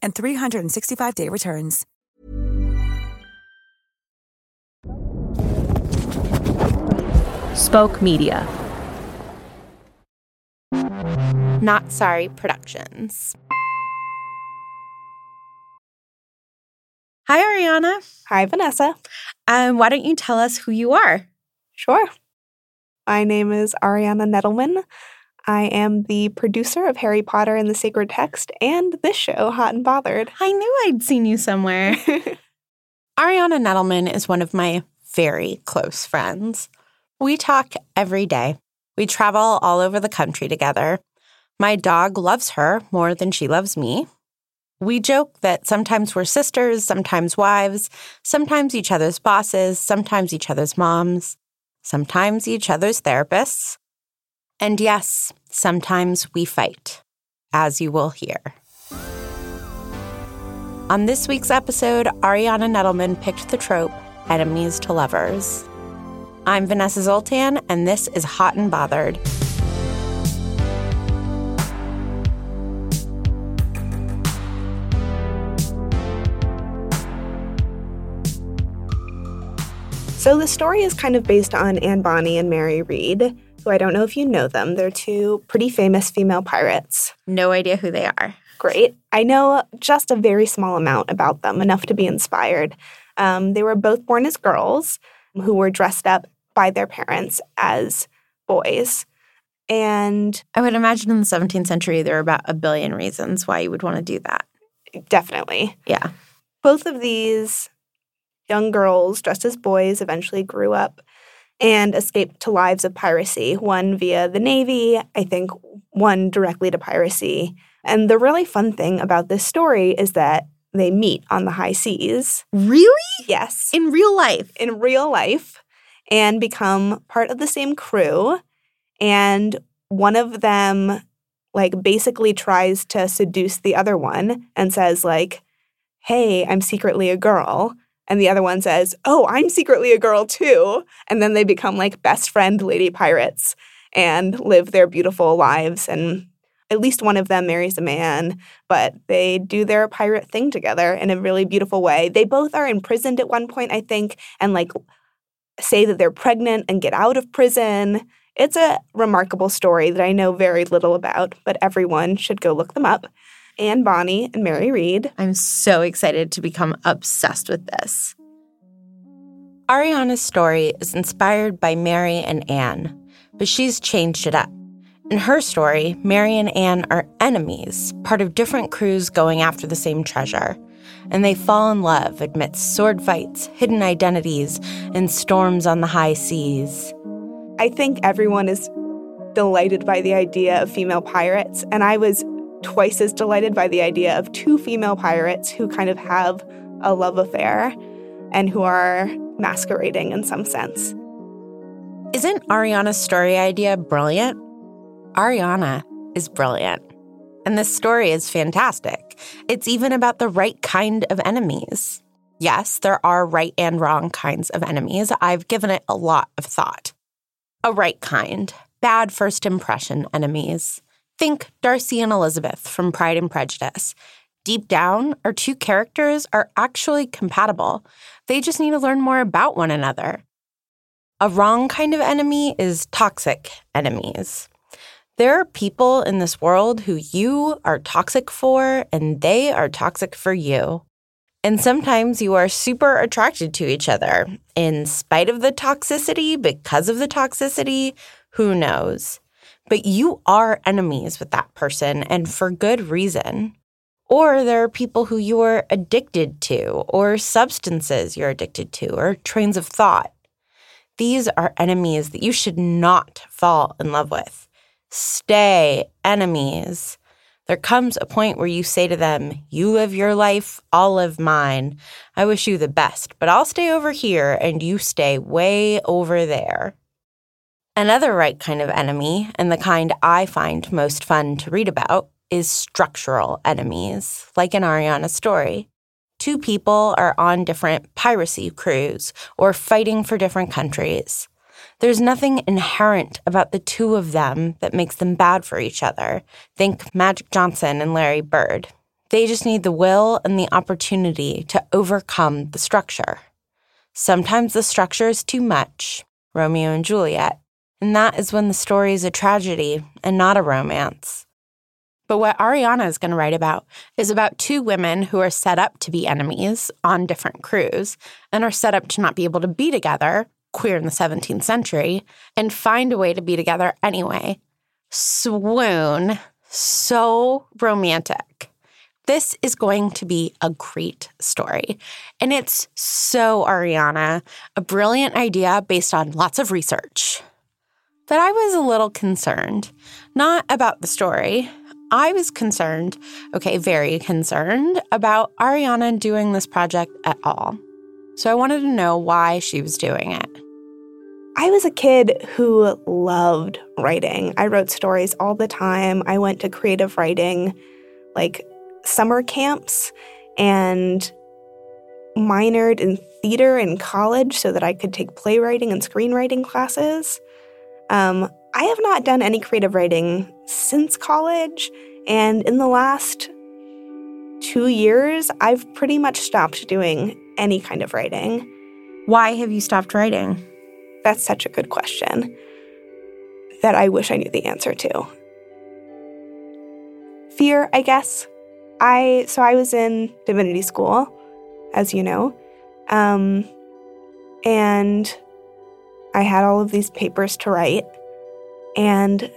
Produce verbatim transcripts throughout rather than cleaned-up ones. and three sixty-five day returns. Spoke Media. Not Sorry Productions. Hi, Ariana. Hi, Vanessa. Um, why don't you tell us who you are? Sure. My name is Ariana Nettleman. I am the producer of Harry Potter and the Sacred Text and this show, Hot and Bothered. I knew I'd seen you somewhere. Ariana Nettleman is one of my very close friends. We talk every day. We travel all over the country together. My dog loves her more than she loves me. We joke that sometimes we're sisters, sometimes wives, sometimes each other's bosses, sometimes each other's moms, sometimes each other's therapists. And yes, sometimes we fight, as you will hear. On this week's episode, Ariana Nettleman picked the trope, enemies to lovers. I'm Vanessa Zoltan, and this is Hot and Bothered. So the story is kind of based on Anne Bonny and Mary Read. So I don't know if you know them. They're two pretty famous female pirates. No idea who they are. Great. I know just a very small amount about them, enough to be inspired. Um, they were both born as girls who were dressed up by their parents as boys. And I would imagine in the seventeenth century there were about a billion reasons why you would want to do that. Definitely. Yeah. Both of these young girls dressed as boys eventually grew up and escaped to lives of piracy, one via the Navy, I think one directly to piracy. And the really fun thing about this story is that they meet on the high seas. Really? Yes. In real life? In real life, and become part of the same crew. And one of them, like, basically tries to seduce the other one and says, like, hey, I'm secretly a girl. And the other one says, oh, I'm secretly a girl too. And then they become like best friend lady pirates and live their beautiful lives. And at least one of them marries a man, but they do their pirate thing together in a really beautiful way. They both are imprisoned at one point, I think, and like say that they're pregnant and get out of prison. It's a remarkable story that I know very little about, but everyone should go look them up. Anne Bonny and Mary Read. I'm so excited to become obsessed with this. Ariana's story is inspired by Mary and Anne, but she's changed it up. In her story, Mary and Anne are enemies, part of different crews going after the same treasure, and they fall in love amidst sword fights, hidden identities, and storms on the high seas. I think everyone is delighted by the idea of female pirates, and I was twice as delighted by the idea of two female pirates who kind of have a love affair and who are masquerading in some sense. Isn't Ariana's story idea brilliant? Ariana is brilliant. And this story is fantastic. It's even about the right kind of enemies. Yes, there are right and wrong kinds of enemies. I've given it a lot of thought. A right kind, bad first impression enemies. Think Darcy and Elizabeth from Pride and Prejudice. deep down, our two characters are actually compatible. They just need to learn more about one another. A wrong kind of enemy is toxic enemies. There are people in this world who you are toxic for, and they are toxic for you. And sometimes you are super attracted to each other, in spite of the toxicity, because of the toxicity, who knows? But you are enemies with that person, and for good reason. Or there are people who you are addicted to, or substances you're addicted to, or trains of thought. These are enemies that you should not fall in love with. Stay enemies. There comes a point where you say to them, you live your life, I'll live mine. I wish you the best, but I'll stay over here and you stay way over there. Another right kind of enemy, and the kind I find most fun to read about, is structural enemies, like in Ariana's story. Two people are on different piracy crews or fighting for different countries. There's nothing inherent about the two of them that makes them bad for each other. Think Magic Johnson and Larry Bird. They just need the will and the opportunity to overcome the structure. Sometimes the structure is too much, Romeo and Juliet, and that is when the story is a tragedy and not a romance. But what Ariana is going to write about is about two women who are set up to be enemies on different crews and are set up to not be able to be together, queer in the seventeenth century, and find a way to be together anyway. Swoon. So romantic. This is going to be a great story. And it's so Ariana, a brilliant idea based on lots of research. But I was a little concerned, not about the story. I was concerned, okay, very concerned, about Ariana doing this project at all. So I wanted to know why she was doing it. I was a kid who loved writing. I wrote stories all the time. I went to creative writing, like, summer camps and minored in theater in college so that I could take playwriting and screenwriting classes. Um, I have not done any creative writing since college, and in the last two years, I've pretty much stopped doing any kind of writing. Why have you stopped writing? That's such a good question that I wish I knew the answer to. Fear, I guess. I so I was in divinity school, as you know, um, and I had all of these papers to write. And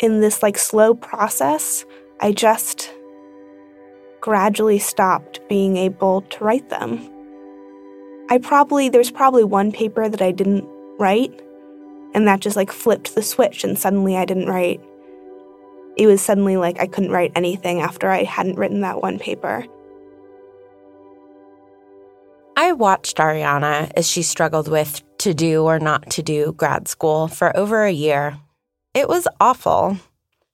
in this, like, slow process, I just gradually stopped being able to write them. I probably, there's probably one paper that I didn't write, and that just, like, flipped the switch, and suddenly I didn't write. It was suddenly, like, I couldn't write anything after I hadn't written that one paper. I watched Ariana as she struggled with to do or not to do grad school for over a year. It was awful.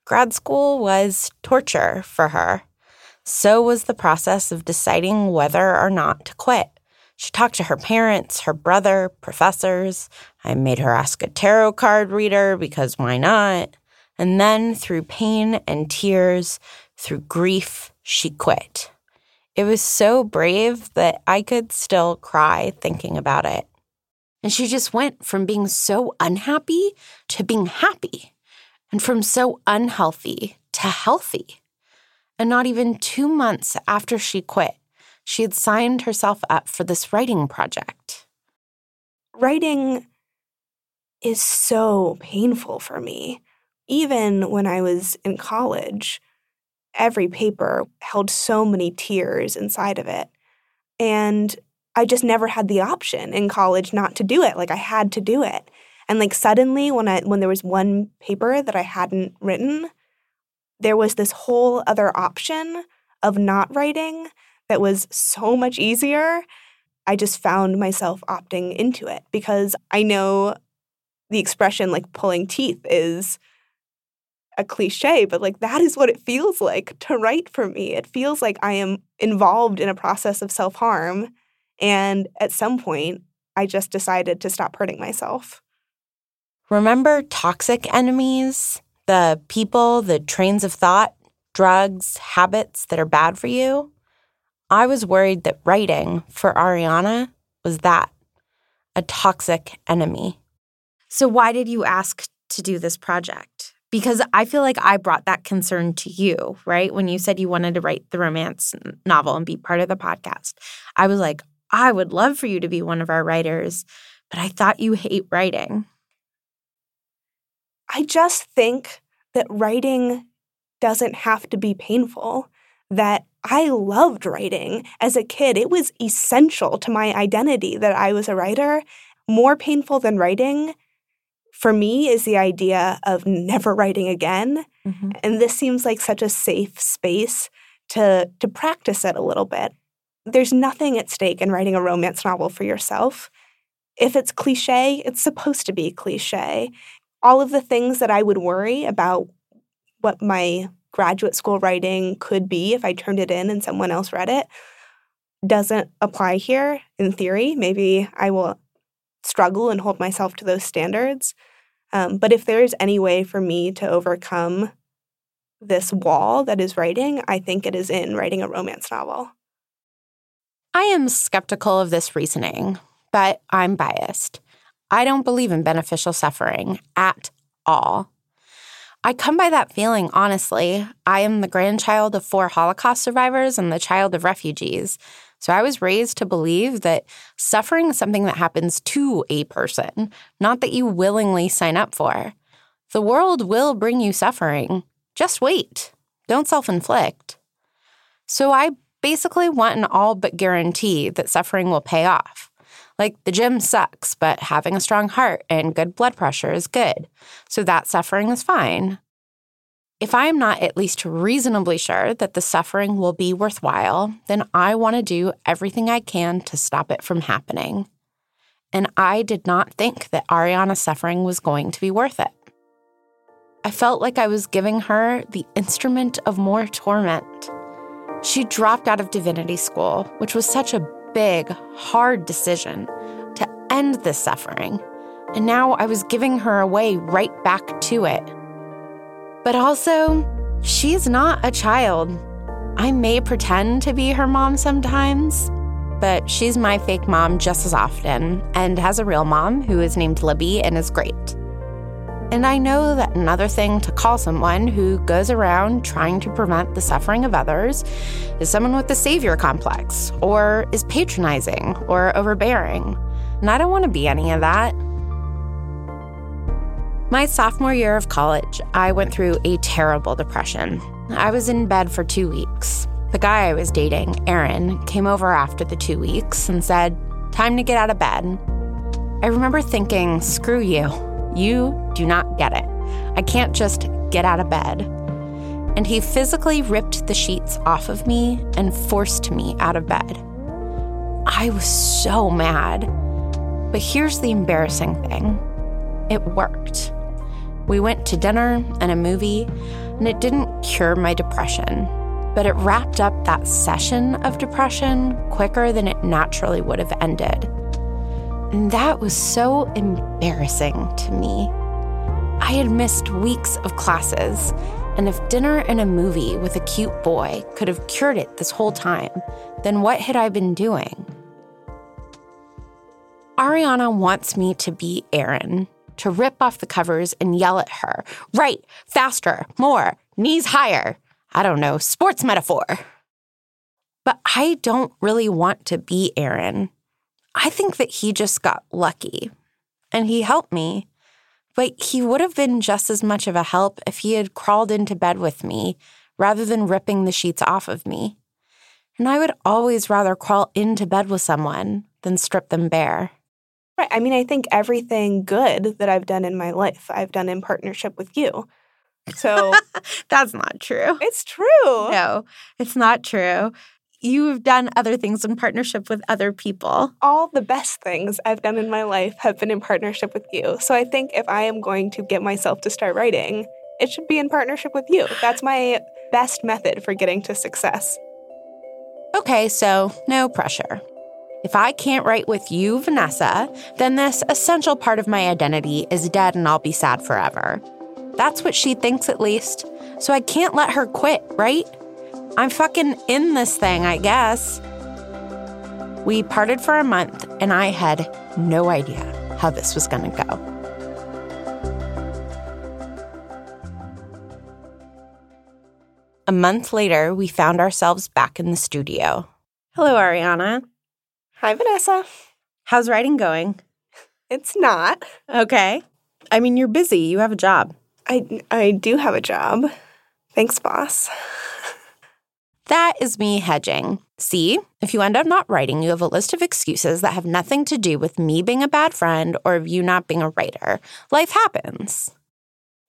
Grad school was torture for her. So was the process of deciding whether or not to quit. She talked to her parents, her brother, professors. I made her ask a tarot card reader because why not? And then through pain and tears, through grief, she quit. It was so brave that I could still cry thinking about it. And she just went from being so unhappy to being happy, and from so unhealthy to healthy. And not even two months after she quit, she had signed herself up for this writing project. Writing is so painful for me. Even when I was in college, every paper held so many tears inside of it. And I just never had the option in college not to do it. Like, I had to do it. And, like, suddenly when I when there was one paper that I hadn't written, there was this whole other option of not writing that was so much easier. I just found myself opting into it because I know the expression, like, pulling teeth is a cliche, but, like, that is what it feels like to write for me. It feels like I am involved in a process of self-harm. And at some point, I just decided to stop hurting myself. Remember toxic enemies? The people, the trains of thought, drugs, habits that are bad for you? I was worried that writing for Ariana was that, a toxic enemy. So why did you ask to do this project? Because I feel like I brought that concern to you, right? When you said you wanted to write the romance novel and be part of the podcast. I was like, I would love for you to be one of our writers, but I thought you hate writing. I just think that writing doesn't have to be painful, that I loved writing as a kid. It was essential to my identity that I was a writer. More painful than writing for me is the idea of never writing again. Mm-hmm. And this seems like such a safe space to, to practice it a little bit. There's nothing at stake in writing a romance novel for yourself. If it's cliche, it's supposed to be cliche. All of the things that I would worry about what my graduate school writing could be if I turned it in and someone else read it doesn't apply here in theory. Maybe I will struggle and hold myself to those standards. Um, but if there is any way for me to overcome this wall that is writing, I think it is in writing a romance novel. I am skeptical of this reasoning, but I'm biased. I don't believe in beneficial suffering at all. I come by that feeling, honestly. I am the grandchild of four Holocaust survivors and the child of refugees. So I was raised to believe that suffering is something that happens to a person, not that you willingly sign up for. The world will bring you suffering. Just wait. Don't self-inflict. So I basically want an all but guarantee that suffering will pay off. Like, the gym sucks, but having a strong heart and good blood pressure is good, so that suffering is fine. If I am not at least reasonably sure that the suffering will be worthwhile, then I want to do everything I can to stop it from happening. And I did not think that Ariana's suffering was going to be worth it. I felt like I was giving her the instrument of more torment. She dropped out of divinity school, which was such a big, hard decision to end this suffering, and now I was giving her away right back to it. But also, she's not a child. I may pretend to be her mom sometimes, but she's my fake mom just as often and has a real mom who is named Libby and is great. And I know that another thing to call someone who goes around trying to prevent the suffering of others is someone with a savior complex, or is patronizing or overbearing. And I don't want to be any of that. My sophomore year of college, I went through a terrible depression. I was in bed for two weeks. The guy I was dating, Aaron, came over after the two weeks and said, "Time to get out of bed." I remember thinking, screw you. You do not get it. I can't just get out of bed. And he physically ripped the sheets off of me and forced me out of bed. I was so mad. But here's the embarrassing thing. It worked. We went to dinner and a movie, and it didn't cure my depression, but it wrapped up that session of depression quicker than it naturally would have ended. And that was so embarrassing to me. I had missed weeks of classes, and if dinner and a movie with a cute boy could have cured it this whole time, then what had I been doing? Ariana wants me to be Aaron, to rip off the covers and yell at her, right, faster, more, knees higher, I don't know, sports metaphor. But I don't really want to be Aaron. I think that he just got lucky, and he helped me, but he would have been just as much of a help if he had crawled into bed with me rather than ripping the sheets off of me. And I would always rather crawl into bed with someone than strip them bare. Right. I mean, I think everything good that I've done in my life, I've done in partnership with you. So that's not true. It's true. No, it's not true. You've done other things in partnership with other people. All the best things I've done in my life have been in partnership with you. So I think if I am going to get myself to start writing, it should be in partnership with you. That's my best method for getting to success. Okay, so no pressure. If I can't write with you, Vanessa, then this essential part of my identity is dead and I'll be sad forever. That's what she thinks, at least. So I can't let her quit, right? I'm fucking in this thing, I guess. We parted for a month, and I had no idea how this was going to go. A month later, we found ourselves back in the studio. Hello, Ariana. Hi, Vanessa. How's writing going? It's not. Okay. I mean, you're busy. You have a job. I, I do have a job. Thanks, boss. That is me hedging. See, if you end up not writing, you have a list of excuses that have nothing to do with me being a bad friend or of you not being a writer. Life happens.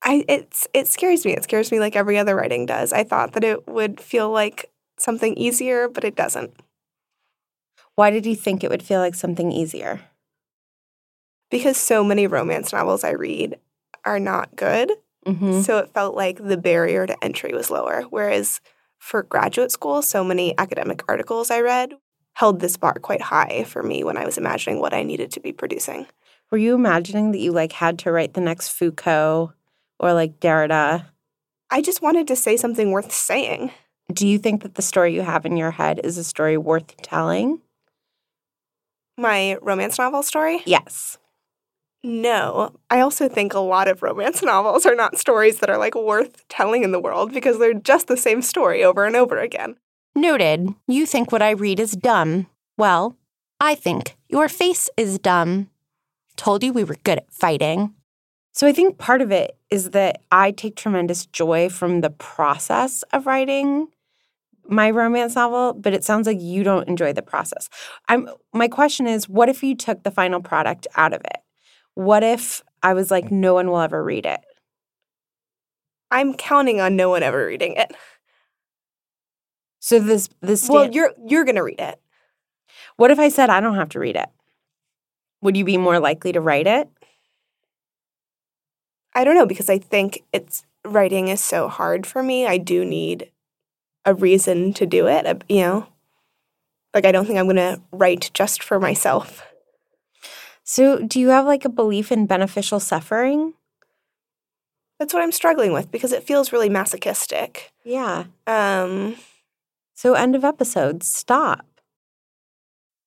I, it's it scares me. It scares me like every other writing does. I thought that it would feel like something easier, but it doesn't. Why did you think it would feel like something easier? Because so many romance novels I read are not good. Mm-hmm. So it felt like the barrier to entry was lower. Whereas for graduate school, so many academic articles I read held this bar quite high for me when I was imagining what I needed to be producing. Were you imagining that you like had to write the next Foucault? Or like Derrida? I just wanted to say something worth saying. Do you think that the story you have in your head is a story worth telling? My romance novel story? Yes. No. I also think a lot of romance novels are not stories that are like worth telling in the world because they're just the same story over and over again. Noted. You think what I read is dumb. Well, I think your face is dumb. Told you we were good at fighting. So I think part of it is that I take tremendous joy from the process of writing my romance novel, but it sounds like you don't enjoy the process. I'm, my question is, what if you took the final product out of it? What if I was like, no one will ever read it? I'm counting on no one ever reading it. So this this stand- Well, you're you're going to read it. What if I said I don't have to read it? Would you be more likely to write it? I don't know, because I think it's writing is so hard for me. I do need a reason to do it, you know? Like, I don't think I'm going to write just for myself. So do you have, like, a belief in beneficial suffering? That's what I'm struggling with, because it feels really masochistic. Yeah. Um. So end of episode, stop.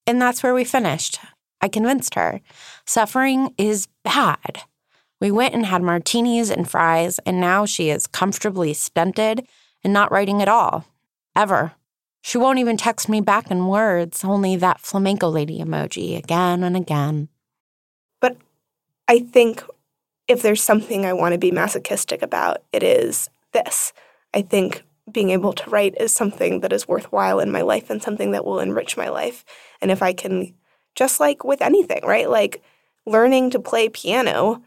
And that's where we finished. I convinced her. Suffering is bad. We went and had martinis and fries, and now she is comfortably stunted and not writing at all. Ever. She won't even text me back in words, only that flamenco lady emoji again and again. But I think if there's something I want to be masochistic about, it is this. I think being able to write is something that is worthwhile in my life and something that will enrich my life. And if I can, just like with anything, right? Like learning to play piano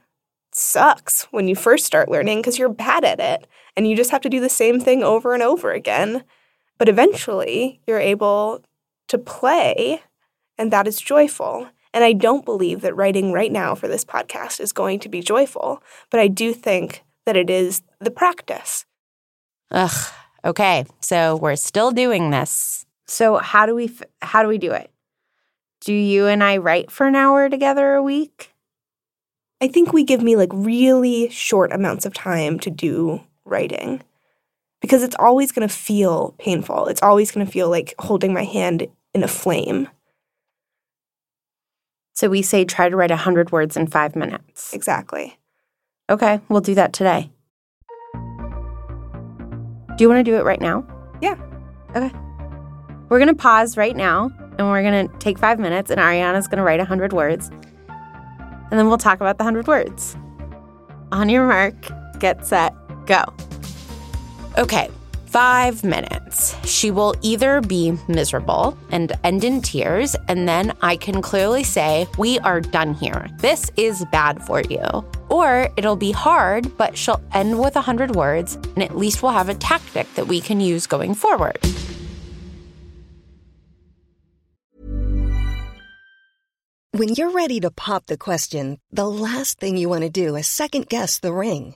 sucks when you first start learning because you're bad at it and you just have to do the same thing over and over again. But eventually you're able to play, and that is joyful. And I don't believe that writing right now for this podcast is going to be joyful, but I do think that it is the practice. Ugh. Okay. So we're still doing this. So how do we f- how do we do it? Do you and I write for an hour together a week? I think we give me, like, really short amounts of time to do writing because it's always going to feel painful. It's always going to feel like holding my hand in a flame. So we say try to write one hundred words in five minutes. Exactly. Okay, we'll do that today. Do you want to do it right now? Yeah. Okay. We're going to pause right now, and we're going to take five minutes, and Ariana's going to write one hundred words. And then we'll talk about the one hundred words. On your mark, get set, go. Okay, five minutes. She will either be miserable and end in tears, and then I can clearly say, we are done here. This is bad for you. Or it'll be hard, but she'll end with one hundred words, and at least we'll have a tactic that we can use going forward. When you're ready to pop the question, the last thing you want to do is second-guess the ring.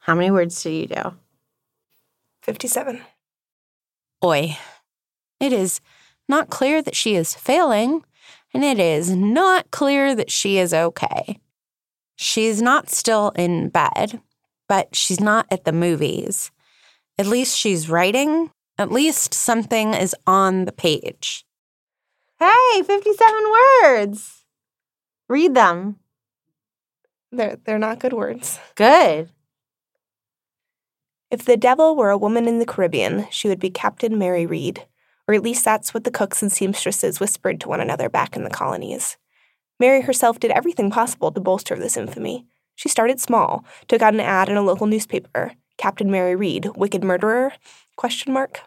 How many words do you do? fifty-seven. Oi. It is not clear that she is failing, and it is not clear that she is okay. She's not still in bed, but she's not at the movies. At least she's writing. At least something is on the page. Hey, fifty-seven words. Read them. They're, they're not good words. Good. If the devil were a woman in the Caribbean, she would be Captain Mary Read, or at least that's what the cooks and seamstresses whispered to one another back in the colonies. Mary herself did everything possible to bolster this infamy. She started small, took out an ad in a local newspaper, Captain Mary Read, wicked murderer, question mark.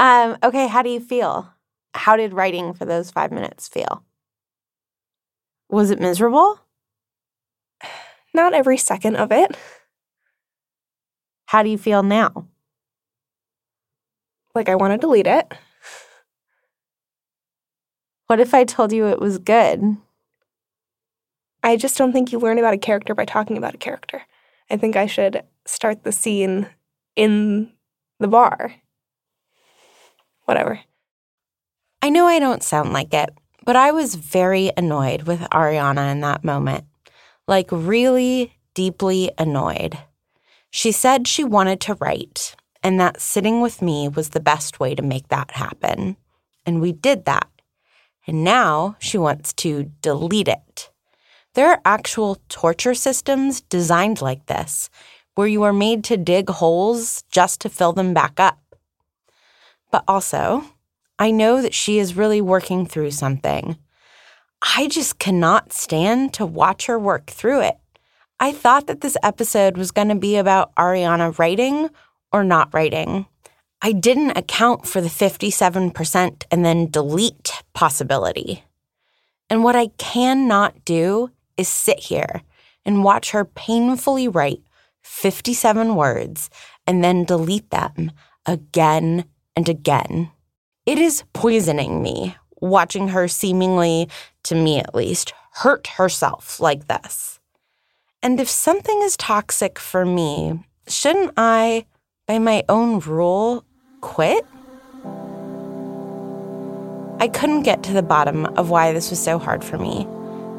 Um, okay, how do you feel? How did writing for those five minutes feel? Was it miserable? Not every second of it. How do you feel now? Like I want to delete it. What if I told you it was good? I just don't think you learn about a character by talking about a character. I think I should start the scene in the bar. Whatever. I know I don't sound like it, but I was very annoyed with Ariana in that moment. Like, really deeply annoyed. She said she wanted to write, and that sitting with me was the best way to make that happen. And we did that. And now she wants to delete it. There are actual torture systems designed like this, where you are made to dig holes just to fill them back up. But also, I know that she is really working through something. I just cannot stand to watch her work through it. I thought that this episode was going to be about Ariana writing or not writing. I didn't account for the fifty-seven percent and then delete possibility. And what I cannot do is sit here and watch her painfully write fifty-seven words and then delete them again and again. It is poisoning me, watching her seemingly, to me at least, hurt herself like this. And if something is toxic for me, shouldn't I, by my own rule, quit? I couldn't get to the bottom of why this was so hard for me,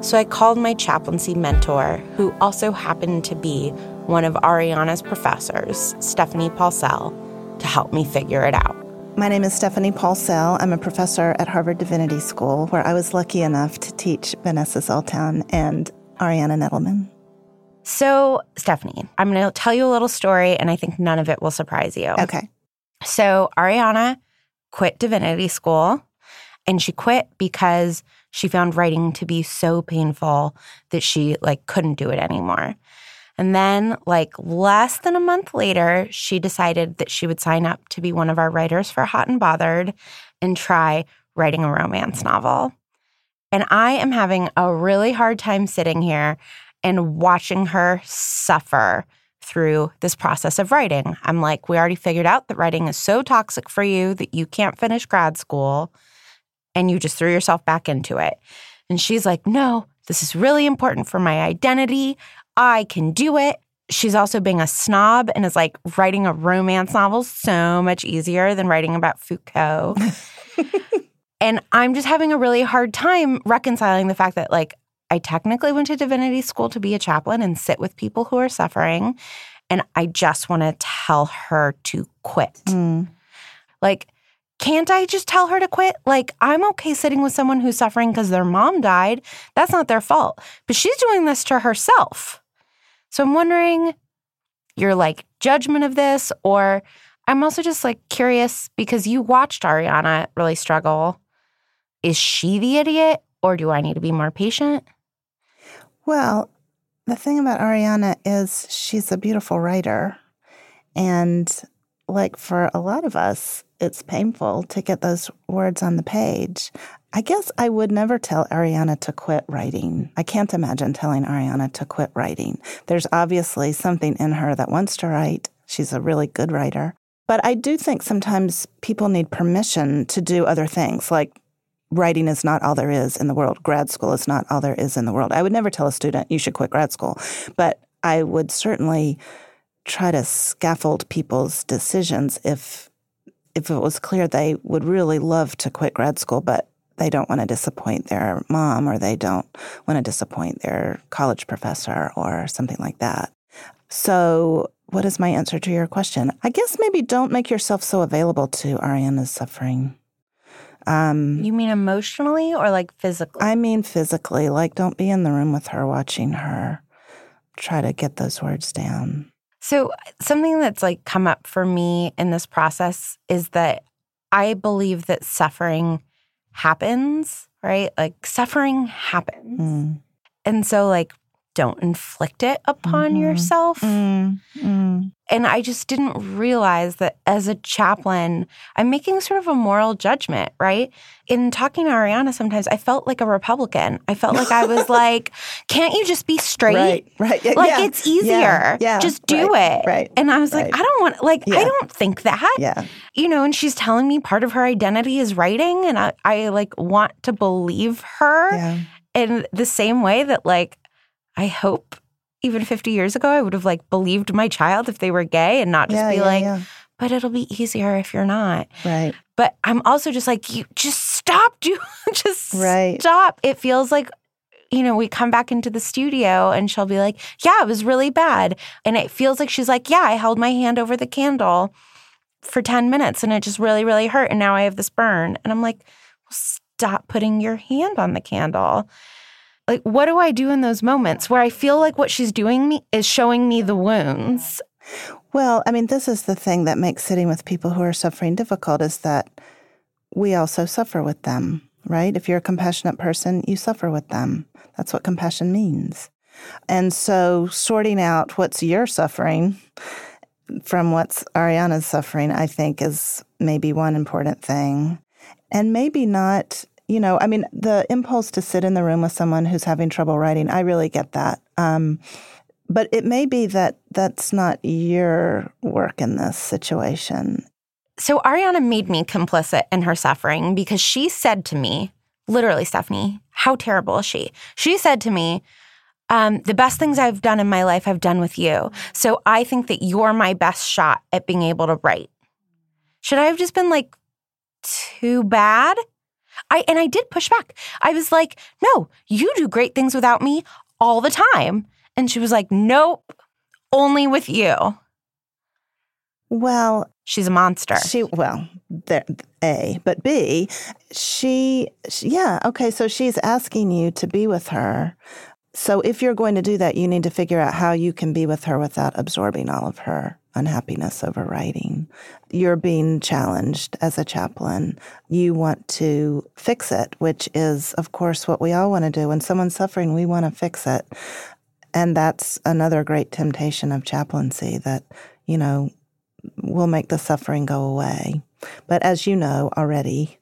so I called my chaplaincy mentor, who also happened to be one of Ariana's professors, Stephanie Paulsell, to help me figure it out. My name is Stephanie Paulsell. I'm a professor at Harvard Divinity School, where I was lucky enough to teach Vanessa Zoltan and Ariana Nettleman. So, Stephanie, I'm going to tell you a little story, and I think none of it will surprise you. Okay. So, Ariana quit Divinity School, and she quit because she found writing to be so painful that she, like, couldn't do it anymore. And then, like, less than a month later, she decided that she would sign up to be one of our writers for Hot and Bothered and try writing a romance novel. And I am having a really hard time sitting here and watching her suffer through this process of writing. I'm like, we already figured out that writing is so toxic for you that you can't finish grad school, and you just threw yourself back into it. And she's like, no, this is really important for my identity. I can do it. She's also being a snob and is like, writing a romance novel so much easier than writing about Foucault. And I'm just having a really hard time reconciling the fact that, like, I technically went to divinity school to be a chaplain and sit with people who are suffering, and I just want to tell her to quit. Mm. Like, can't I just tell her to quit? Like, I'm okay sitting with someone who's suffering because their mom died. That's not their fault. But she's doing this to herself. So I'm wondering your, like, judgment of this, or I'm also just, like, curious because you watched Ariana really struggle. Is she the idiot, or do I need to be more patient? Well, the thing about Ariana is she's a beautiful writer. And like for a lot of us, it's painful to get those words on the page. I guess I would never tell Ariana to quit writing. I can't imagine telling Ariana to quit writing. There's obviously something in her that wants to write. She's a really good writer. But I do think sometimes people need permission to do other things, like writing is not all there is in the world. Grad school is not all there is in the world. I would never tell a student, you should quit grad school. But I would certainly try to scaffold people's decisions if if it was clear they would really love to quit grad school, but they don't want to disappoint their mom or they don't want to disappoint their college professor or something like that. So what is my answer to your question? I guess maybe don't make yourself so available to Ariana's suffering. Um, you mean emotionally or like physically? I mean physically. Like, don't be in the room with her watching her try to get those words down. So something that's like come up for me in this process is that I believe that suffering happens, right? Like suffering happens. Mm. And so like don't inflict it upon mm-hmm. yourself. Mm. Mm. And I just didn't realize that as a chaplain, I'm making sort of a moral judgment, right? In talking to Ariana sometimes, I felt like a Republican. I felt like I was like, can't you just be straight? Right, right. Yeah, like, yeah. It's easier. Yeah, yeah, just do right, it. Right, and I was right. like, I don't want, like, yeah. I don't think that. Yeah. You know, and she's telling me part of her identity is writing, and I, I like, want to believe her yeah. in the same way that, like, I hope even fifty years ago, I would have, like, believed my child if they were gay and not just yeah, be yeah, like, yeah. but it'll be easier if you're not. Right. But I'm also just like, you just stop. Do, just right. stop. It feels like, you know, we come back into the studio and she'll be like, yeah, it was really bad. And it feels like she's like, yeah, I held my hand over the candle for ten minutes and it just really, really hurt. And now I have this burn. And I'm like, well, stop putting your hand on the candle. Like, what do I do in those moments where I feel like what she's doing me is showing me the wounds? Well, I mean, this is the thing that makes sitting with people who are suffering difficult is that we also suffer with them, right? If you're a compassionate person, you suffer with them. That's what compassion means. And so sorting out what's your suffering from what's Ariana's suffering, I think, is maybe one important thing. And maybe not... You know, I mean, the impulse to sit in the room with someone who's having trouble writing, I really get that. Um, but it may be that that's not your work in this situation. So Ariana made me complicit in her suffering because she said to me, literally, Stephanie, how terrible is she? She said to me, um, the best things I've done in my life I've done with you. So I think that you're my best shot at being able to write. Should I have just been like, too bad? I and I did push back. I was like, no, you do great things without me all the time. And she was like, nope, only with you. Well, she's a monster. She well, there, A, but B, she, she, yeah, okay, so she's asking you to be with her. So if you're going to do that, you need to figure out how you can be with her without absorbing all of her unhappiness over writing. You're being challenged as a chaplain. You want to fix it, which is, of course, what we all want to do. When someone's suffering, we want to fix it. And that's another great temptation of chaplaincy that, you know, will make the suffering go away. But as you know already,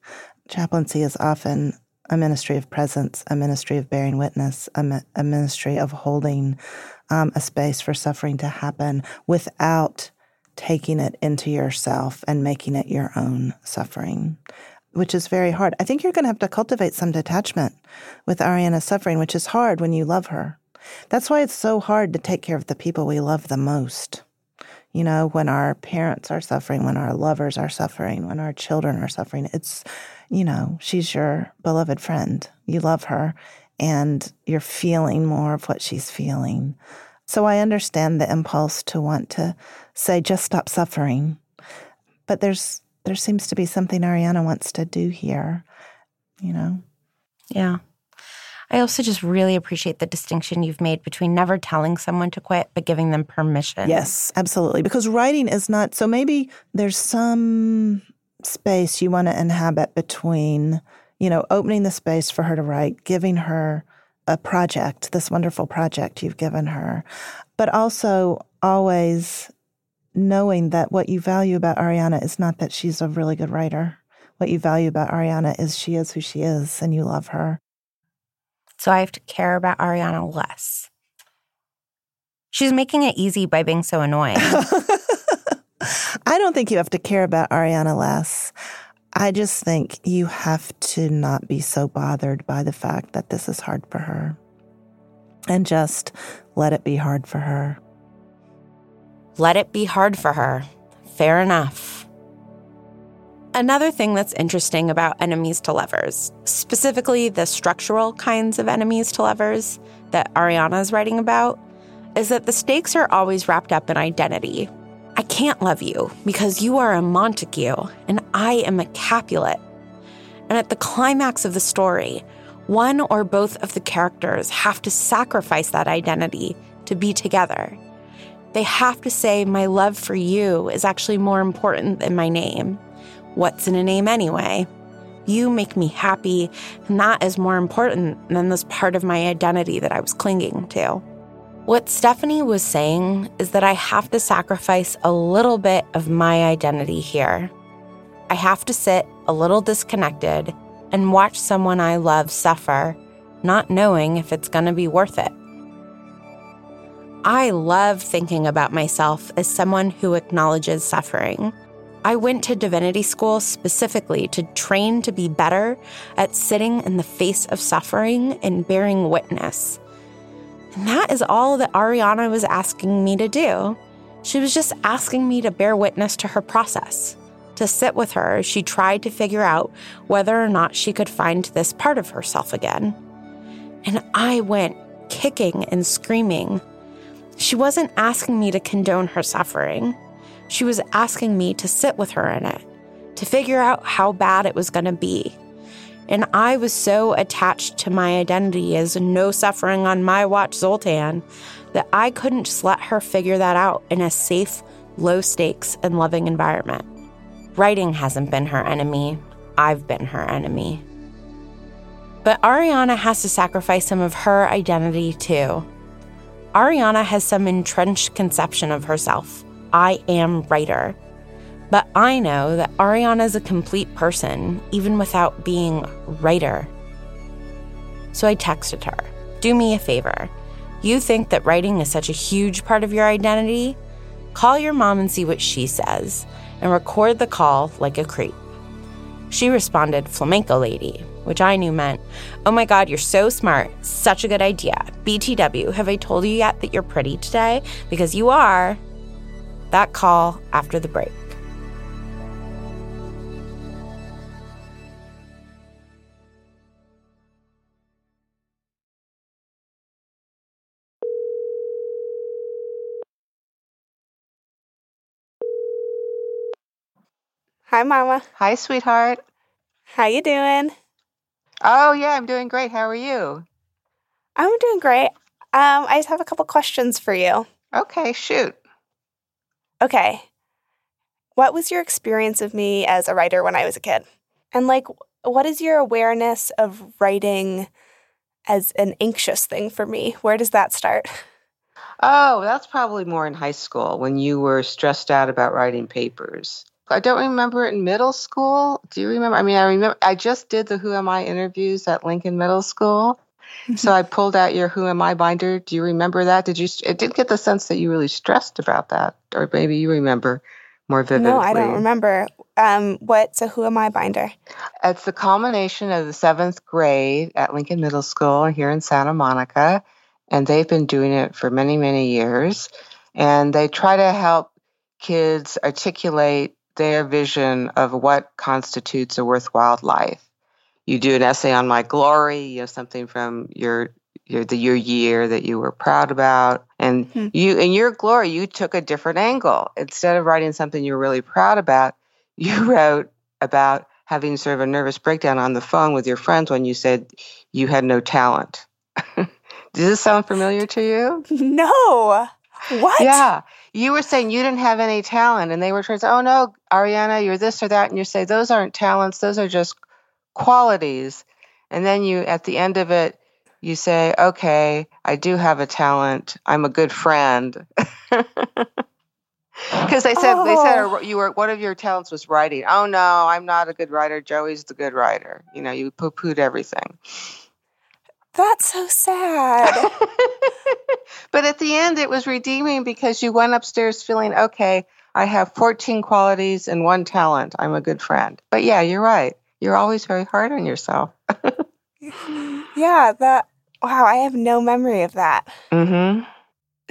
chaplaincy is often a ministry of presence, a ministry of bearing witness, a, mi- a ministry of holding um, a space for suffering to happen without taking it into yourself and making it your own suffering, which is very hard. I think you're going to have to cultivate some detachment with Ariana's suffering, which is hard when you love her. That's why it's so hard to take care of the people we love the most. You know, when our parents are suffering, when our lovers are suffering, when our children are suffering, it's, you know, she's your beloved friend. You love her, and you're feeling more of what she's feeling. So I understand the impulse to want to say, just stop suffering. But there's there seems to be something Ariana wants to do here, you know? Yeah. I also just really appreciate the distinction you've made between never telling someone to quit, but giving them permission. Yes, absolutely. Because writing is not, so maybe there's some space you want to inhabit between, you know, opening the space for her to write, giving her a project, this wonderful project you've given her, but also always knowing that what you value about Ariana is not that she's a really good writer. What you value about Ariana is she is who she is and you love her. So I have to care about Ariana less. She's making it easy by being so annoying. I don't think you have to care about Ariana less. I just think you have to not be so bothered by the fact that this is hard for her and just let it be hard for her. Let it be hard for her. Fair enough. Another thing that's interesting about enemies to lovers, specifically the structural kinds of enemies to lovers that Ariana is writing about, is that the stakes are always wrapped up in identity. I can't love you because you are a Montague and I am a Capulet. And at the climax of the story, one or both of the characters have to sacrifice that identity to be together. They have to say, my love for you is actually more important than my name. What's in a name anyway? You make me happy, and that is more important than this part of my identity that I was clinging to. What Stephanie was saying is that I have to sacrifice a little bit of my identity here. I have to sit a little disconnected and watch someone I love suffer, not knowing if it's going to be worth it. I love thinking about myself as someone who acknowledges suffering. I went to divinity school specifically to train to be better at sitting in the face of suffering and bearing witness. And that is all that Ariana was asking me to do. She was just asking me to bear witness to her process, to sit with her as she tried to figure out whether or not she could find this part of herself again. And I went kicking and screaming. She wasn't asking me to condone her suffering. She was asking me to sit with her in it, to figure out how bad it was going to be. And I was so attached to my identity as no suffering on my watch Zoltan that I couldn't just let her figure that out in a safe, low-stakes, and loving environment. Writing hasn't been her enemy. I've been her enemy. But Ariana has to sacrifice some of her identity, too. Ariana has some entrenched conception of herself. I am writer. But I know that Ariana is a complete person, even without being writer. So I texted her, do me a favor. You think that writing is such a huge part of your identity? Call your mom and see what she says, and record the call like a creep. She responded, flamenco lady, which I knew meant, oh my God, you're so smart, such a good idea. B T W, have I told you yet that you're pretty today? Because you are. That call after the break. Hi, Mama. Hi, sweetheart. How you doing? Oh, yeah, I'm doing great. How are you? I'm doing great. Um, I just have a couple questions for you. Okay, shoot. Okay. What was your experience of me as a writer when I was a kid? And, like, what is your awareness of writing as an anxious thing for me? Where does that start? Oh, that's probably more in high school when you were stressed out about writing papers. I don't remember in middle school. Do you remember? I mean, I remember I just did the Who Am I interviews at Lincoln Middle School. Mm-hmm. So I pulled out your Who Am I binder. Do you remember that? Did you? It didn't get the sense that you really stressed about that, or maybe you remember more vividly. No, I don't remember. Um, what's a Who Am I binder? It's the culmination of the seventh grade at Lincoln Middle School here in Santa Monica, and they've been doing it for many, many years. And they try to help kids articulate their vision of what constitutes a worthwhile life. You do an essay on my glory, you know, something from your your the your year that you were proud about, and mm-hmm. you in your glory you took a different angle. Instead of writing something you're really proud about, you wrote about having sort of a nervous breakdown on the phone with your friends when you said you had no talent. Does this sound familiar to you? No. What? Yeah. You were saying you didn't have any talent, and they were trying to say, oh, no, Ariana, you're this or that. And you say, those aren't talents. Those are just qualities. And then you, at the end of it, you say, okay, I do have a talent. I'm a good friend. Because they said, oh. they said you were, one of your talents was writing. Oh, no, I'm not a good writer. Joey's the good writer. You know, you poo-pooed everything. That's so sad. But at the end, it was redeeming because you went upstairs feeling, okay, I have fourteen qualities and one talent. I'm a good friend. But yeah, you're right. You're always very hard on yourself. Yeah, that, wow, I have no memory of that. Mm-hmm.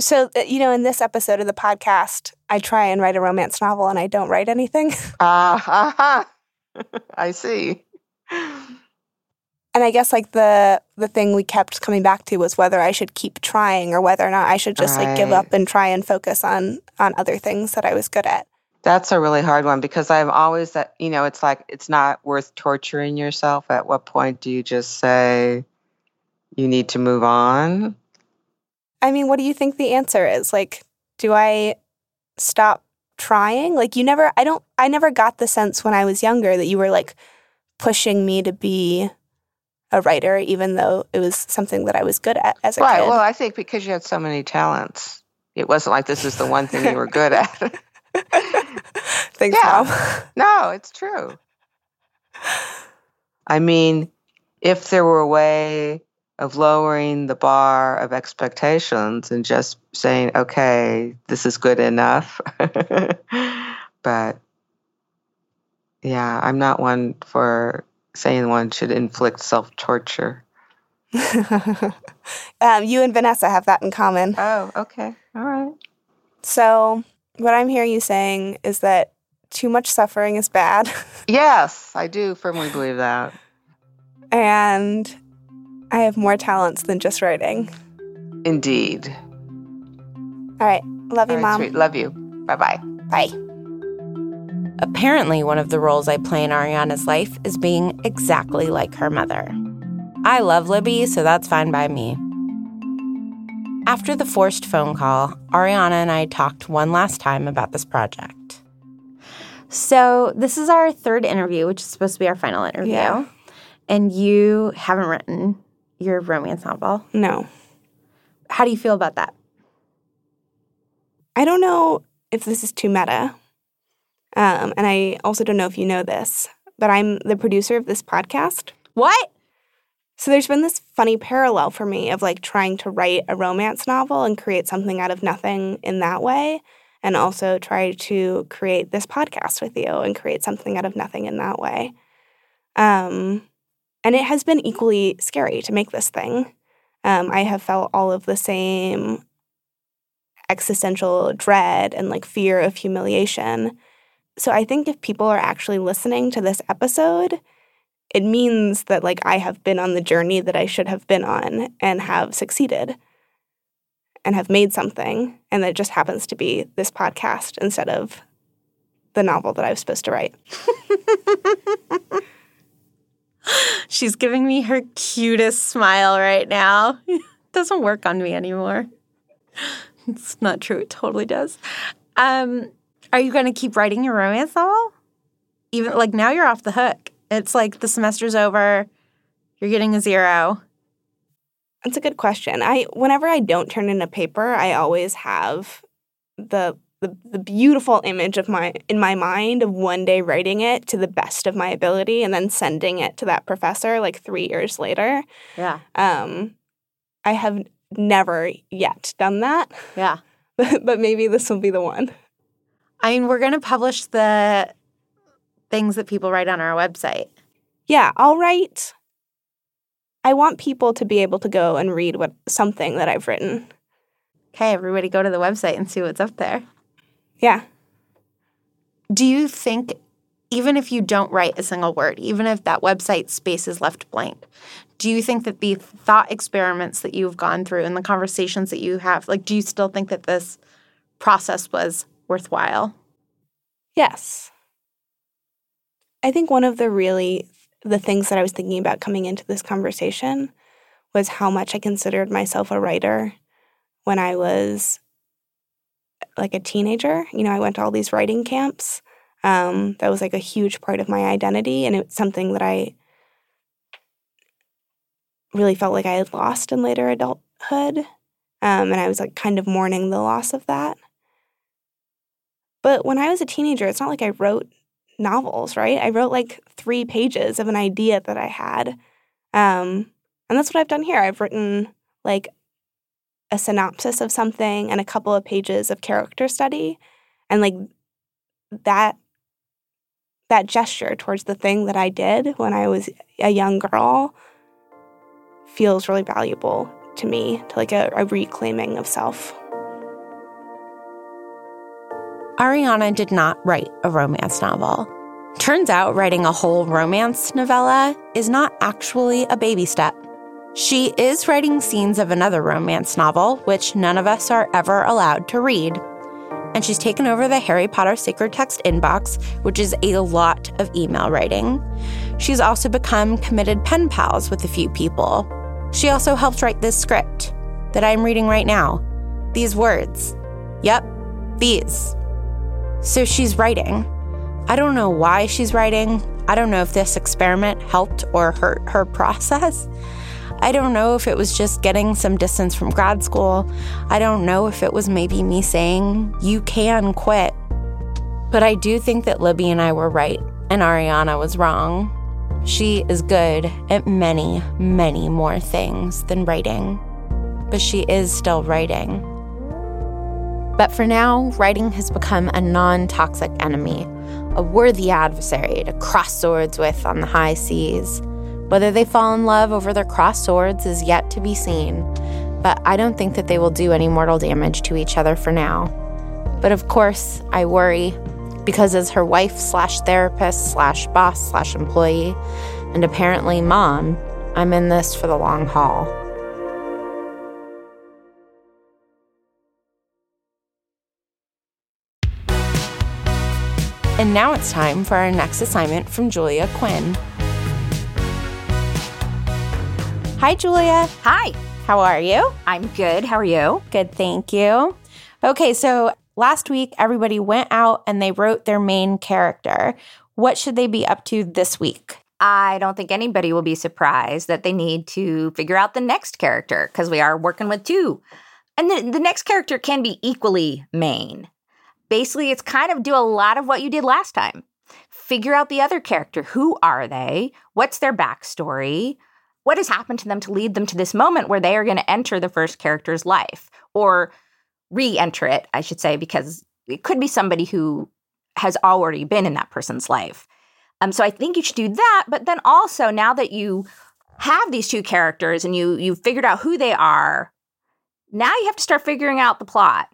So, you know, in this episode of the podcast, I try and write a romance novel and I don't write anything. Ah, uh, uh-huh. I see. And I guess, like, the the thing we kept coming back to was whether I should keep trying or whether or not I should just, right. like, give up and try and focus on on other things that I was good at. That's a really hard one because I've always, that you know, it's like it's not worth torturing yourself. At what point do you just say you need to move on? I mean, what do you think the answer is? Like, do I stop trying? Like, you never, I don't, I never got the sense when I was younger that you were, like, pushing me to be a writer, even though it was something that I was good at as a right. kid. Right, well, I think because you had so many talents, it wasn't like this is the one thing you were good at. Thanks, yeah. Mom. No, it's true. I mean, if there were a way of lowering the bar of expectations and just saying, okay, this is good enough. But, yeah, I'm not one for saying one should inflict self-torture. um, you and Vanessa have that in common. Oh, okay. All right. So what I'm hearing you saying is that too much suffering is bad. Yes, I do firmly believe that. And I have more talents than just writing. Indeed. All right. Love you, right, Mom. Sweet. Love you. Bye-bye. Bye. Apparently, one of the roles I play in Ariana's life is being exactly like her mother. I love Libby, so that's fine by me. After the forced phone call, Ariana and I talked one last time about this project. So this is our third interview, which is supposed to be our final interview. Yeah. And you haven't written your romance novel? No. How do you feel about that? I don't know if this is too meta. Um, and I also don't know if you know this, but I'm the producer of this podcast. What? So there's been this funny parallel for me of, like, trying to write a romance novel and create something out of nothing in that way, and also try to create this podcast with you and create something out of nothing in that way. Um... And it has been equally scary to make this thing. Um, I have felt all of the same existential dread and, like, fear of humiliation. So I think if people are actually listening to this episode, it means that, like, I have been on the journey that I should have been on and have succeeded and have made something. And that just happens to be this podcast instead of the novel that I was supposed to write. She's giving me her cutest smile right now. It doesn't work on me anymore. It's not true. It totally does. Um, are you going to keep writing your romance novel? Even, like, now you're off the hook. It's like the semester's over. You're getting a zero. That's a good question. I whenever I don't turn in a paper, I always have the The, the beautiful image of my in my mind of one day writing it to the best of my ability and then sending it to that professor, like, three years later. Yeah. Um, I have never yet done that. Yeah. But, but maybe this will be the one. I mean, we're going to publish the things that people write on our website. Yeah, I'll write. I want people to be able to go and read what something that I've written. Okay, everybody go to the website and see what's up there. Yeah. Do you think, even if you don't write a single word, even if that website space is left blank, do you think that the thought experiments that you've gone through and the conversations that you have, like, do you still think that this process was worthwhile? Yes. I think one of the really, the things that I was thinking about coming into this conversation was how much I considered myself a writer when I was like a teenager. You know, I went to all these writing camps. Um, that was like a huge part of my identity, and it's something that I really felt like I had lost in later adulthood. Um, and I was like kind of mourning the loss of that. But when I was a teenager, it's not like I wrote novels, right? I wrote like three pages of an idea that I had. Um, and that's what I've done here. I've written like a synopsis of something and a couple of pages of character study. And like that that gesture towards the thing that I did when I was a young girl feels really valuable to me, to like a, a reclaiming of self. Ariana did not write a romance novel. Turns out writing a whole romance novella is not actually a baby step. She is writing scenes of another romance novel, which none of us are ever allowed to read. And she's taken over the Harry Potter Sacred Text inbox, which is a lot of email writing. She's also become committed pen pals with a few people. She also helped write this script that I'm reading right now. These words. Yep, these. So she's writing. I don't know why she's writing. I don't know if this experiment helped or hurt her process. I don't know if it was just getting some distance from grad school. I don't know if it was maybe me saying, you can quit. But I do think that Libby and I were right, and Ariana was wrong. She is good at many, many more things than writing. But she is still writing. But for now, writing has become a non-toxic enemy, a worthy adversary to cross swords with on the high seas. Whether they fall in love over their crossed swords is yet to be seen, but I don't think that they will do any mortal damage to each other for now. But of course, I worry, because as her wife slash therapist slash boss slash employee, and apparently mom, I'm in this for the long haul. And now it's time for our next assignment from Julia Quinn. Hi, Julia. Hi. How are you? I'm good. How are you? Good, thank you. Okay, so last week, everybody went out and they wrote their main character. What should they be up to this week? I don't think anybody will be surprised that they need to figure out the next character, because we are working with two. And the, the next character can be equally main. Basically, it's kind of do a lot of what you did last time. Figure out the other character. Who are they? What's their backstory? What has happened to them to lead them to this moment where they are going to enter the first character's life? Or re-enter it, I should say, because it could be somebody who has already been in that person's life. Um, so I think you should do that. But then also, now that you have these two characters and you, you've figured out who they are, now you have to start figuring out the plot.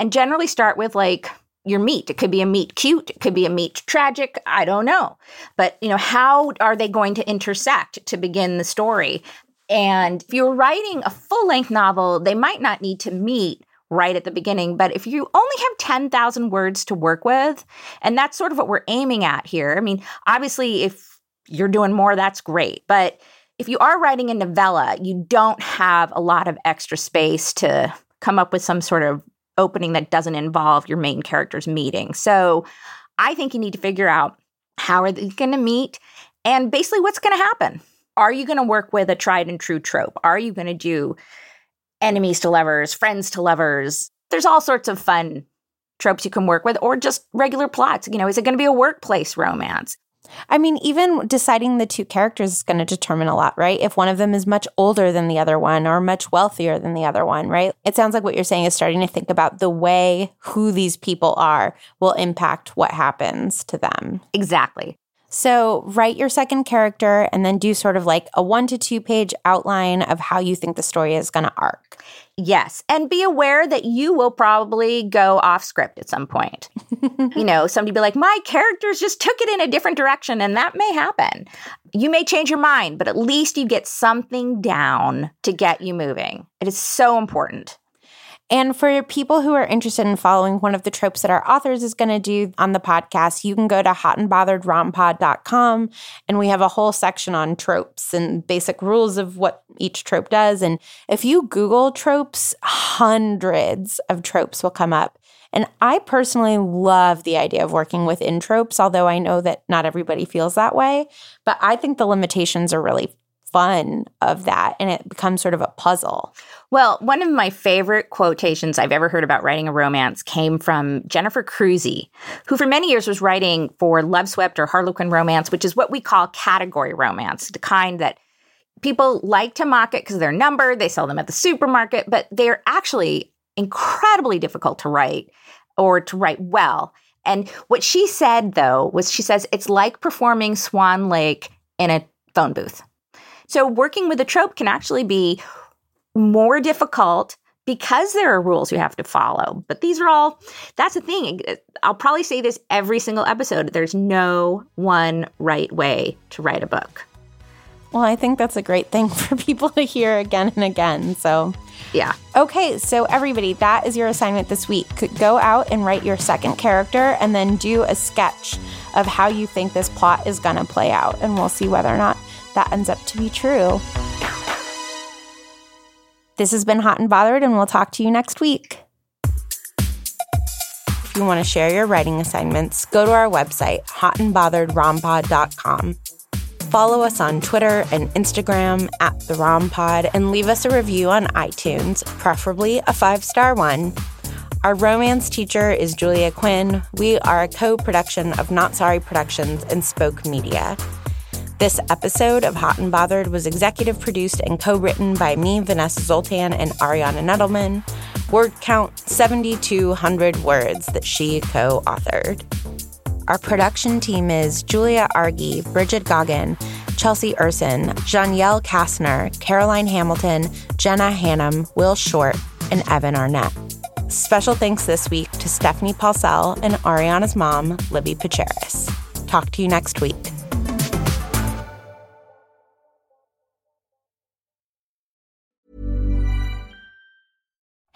And generally start with, like, your meat. It could be a meat cute. It could be a meat tragic. I don't know. But, you know, how are they going to intersect to begin the story? And if you're writing a full-length novel, they might not need to meet right at the beginning. But if you only have ten thousand words to work with, and that's sort of what we're aiming at here. I mean, obviously, if you're doing more, that's great. But if you are writing a novella, you don't have a lot of extra space to come up with some sort of opening that doesn't involve your main characters meeting. So I think you need to figure out how are they going to meet and basically what's going to happen. Are you going to work with a tried and true trope? Are you going to do enemies to lovers, friends to lovers? There's all sorts of fun tropes you can work with, or just regular plots. You know, is it going to be a workplace romance? I mean, even deciding the two characters is going to determine a lot, right? If one of them is much older than the other one or much wealthier than the other one, right? It sounds like what you're saying is starting to think about the way who these people are will impact what happens to them. Exactly. So write your second character and then do sort of like a one to two page outline of how you think the story is going to arc. Yes. And be aware that you will probably go off script at some point. You know, somebody be like, my characters just took it in a different direction, and that may happen. You may change your mind, but at least you get something down to get you moving. It is so important. And for people who are interested in following one of the tropes that our authors is going to do on the podcast, you can go to hot and bothered rom pod dot com, and we have a whole section on tropes and basic rules of what each trope does. And if you Google tropes, hundreds of tropes will come up. And I personally love the idea of working within tropes, although I know that not everybody feels that way. But I think the limitations are really fun of that, and it becomes sort of a puzzle. Well, one of my favorite quotations I've ever heard about writing a romance came from Jennifer Crusie, who for many years was writing for Love Swept or Harlequin romance, which is what we call category romance, the kind that people like to mock it because they're numbered, they sell them at the supermarket, but they're actually incredibly difficult to write or to write well. And what she said, though, was she says, it's like performing Swan Lake in a phone booth. So working with a trope can actually be more difficult because there are rules you have to follow. But these are all, that's the thing. I'll probably say this every single episode. There's no one right way to write a book. Well, I think that's a great thing for people to hear again and again. So yeah. Okay, so everybody, that is your assignment this week. Go out and write your second character and then do a sketch of how you think this plot is going to play out. And we'll see whether or not that ends up to be true. This has been Hot and Bothered, and we'll talk to you next week. If you want to share your writing assignments, go to our website, hot and bothered rom pod dot com. Follow us on Twitter and Instagram at The Rom Pod, and leave us a review on iTunes, preferably a five-star one. Our romance teacher is Julia Quinn. We are a co-production of Not Sorry Productions and Spoke Media. This episode of Hot and Bothered was executive produced and co-written by me, Vanessa Zoltan, and Ariana Nettleman. Word count, seven thousand two hundred words that she co-authored. Our production team is Julia Argy, Bridget Goggin, Chelsea Urson, Janielle Kastner, Caroline Hamilton, Jenna Hannum, Will Short, and Evan Arnett. Special thanks this week to Stephanie Paulsell and Ariana's mom, Libby Picharis. Talk to you next week.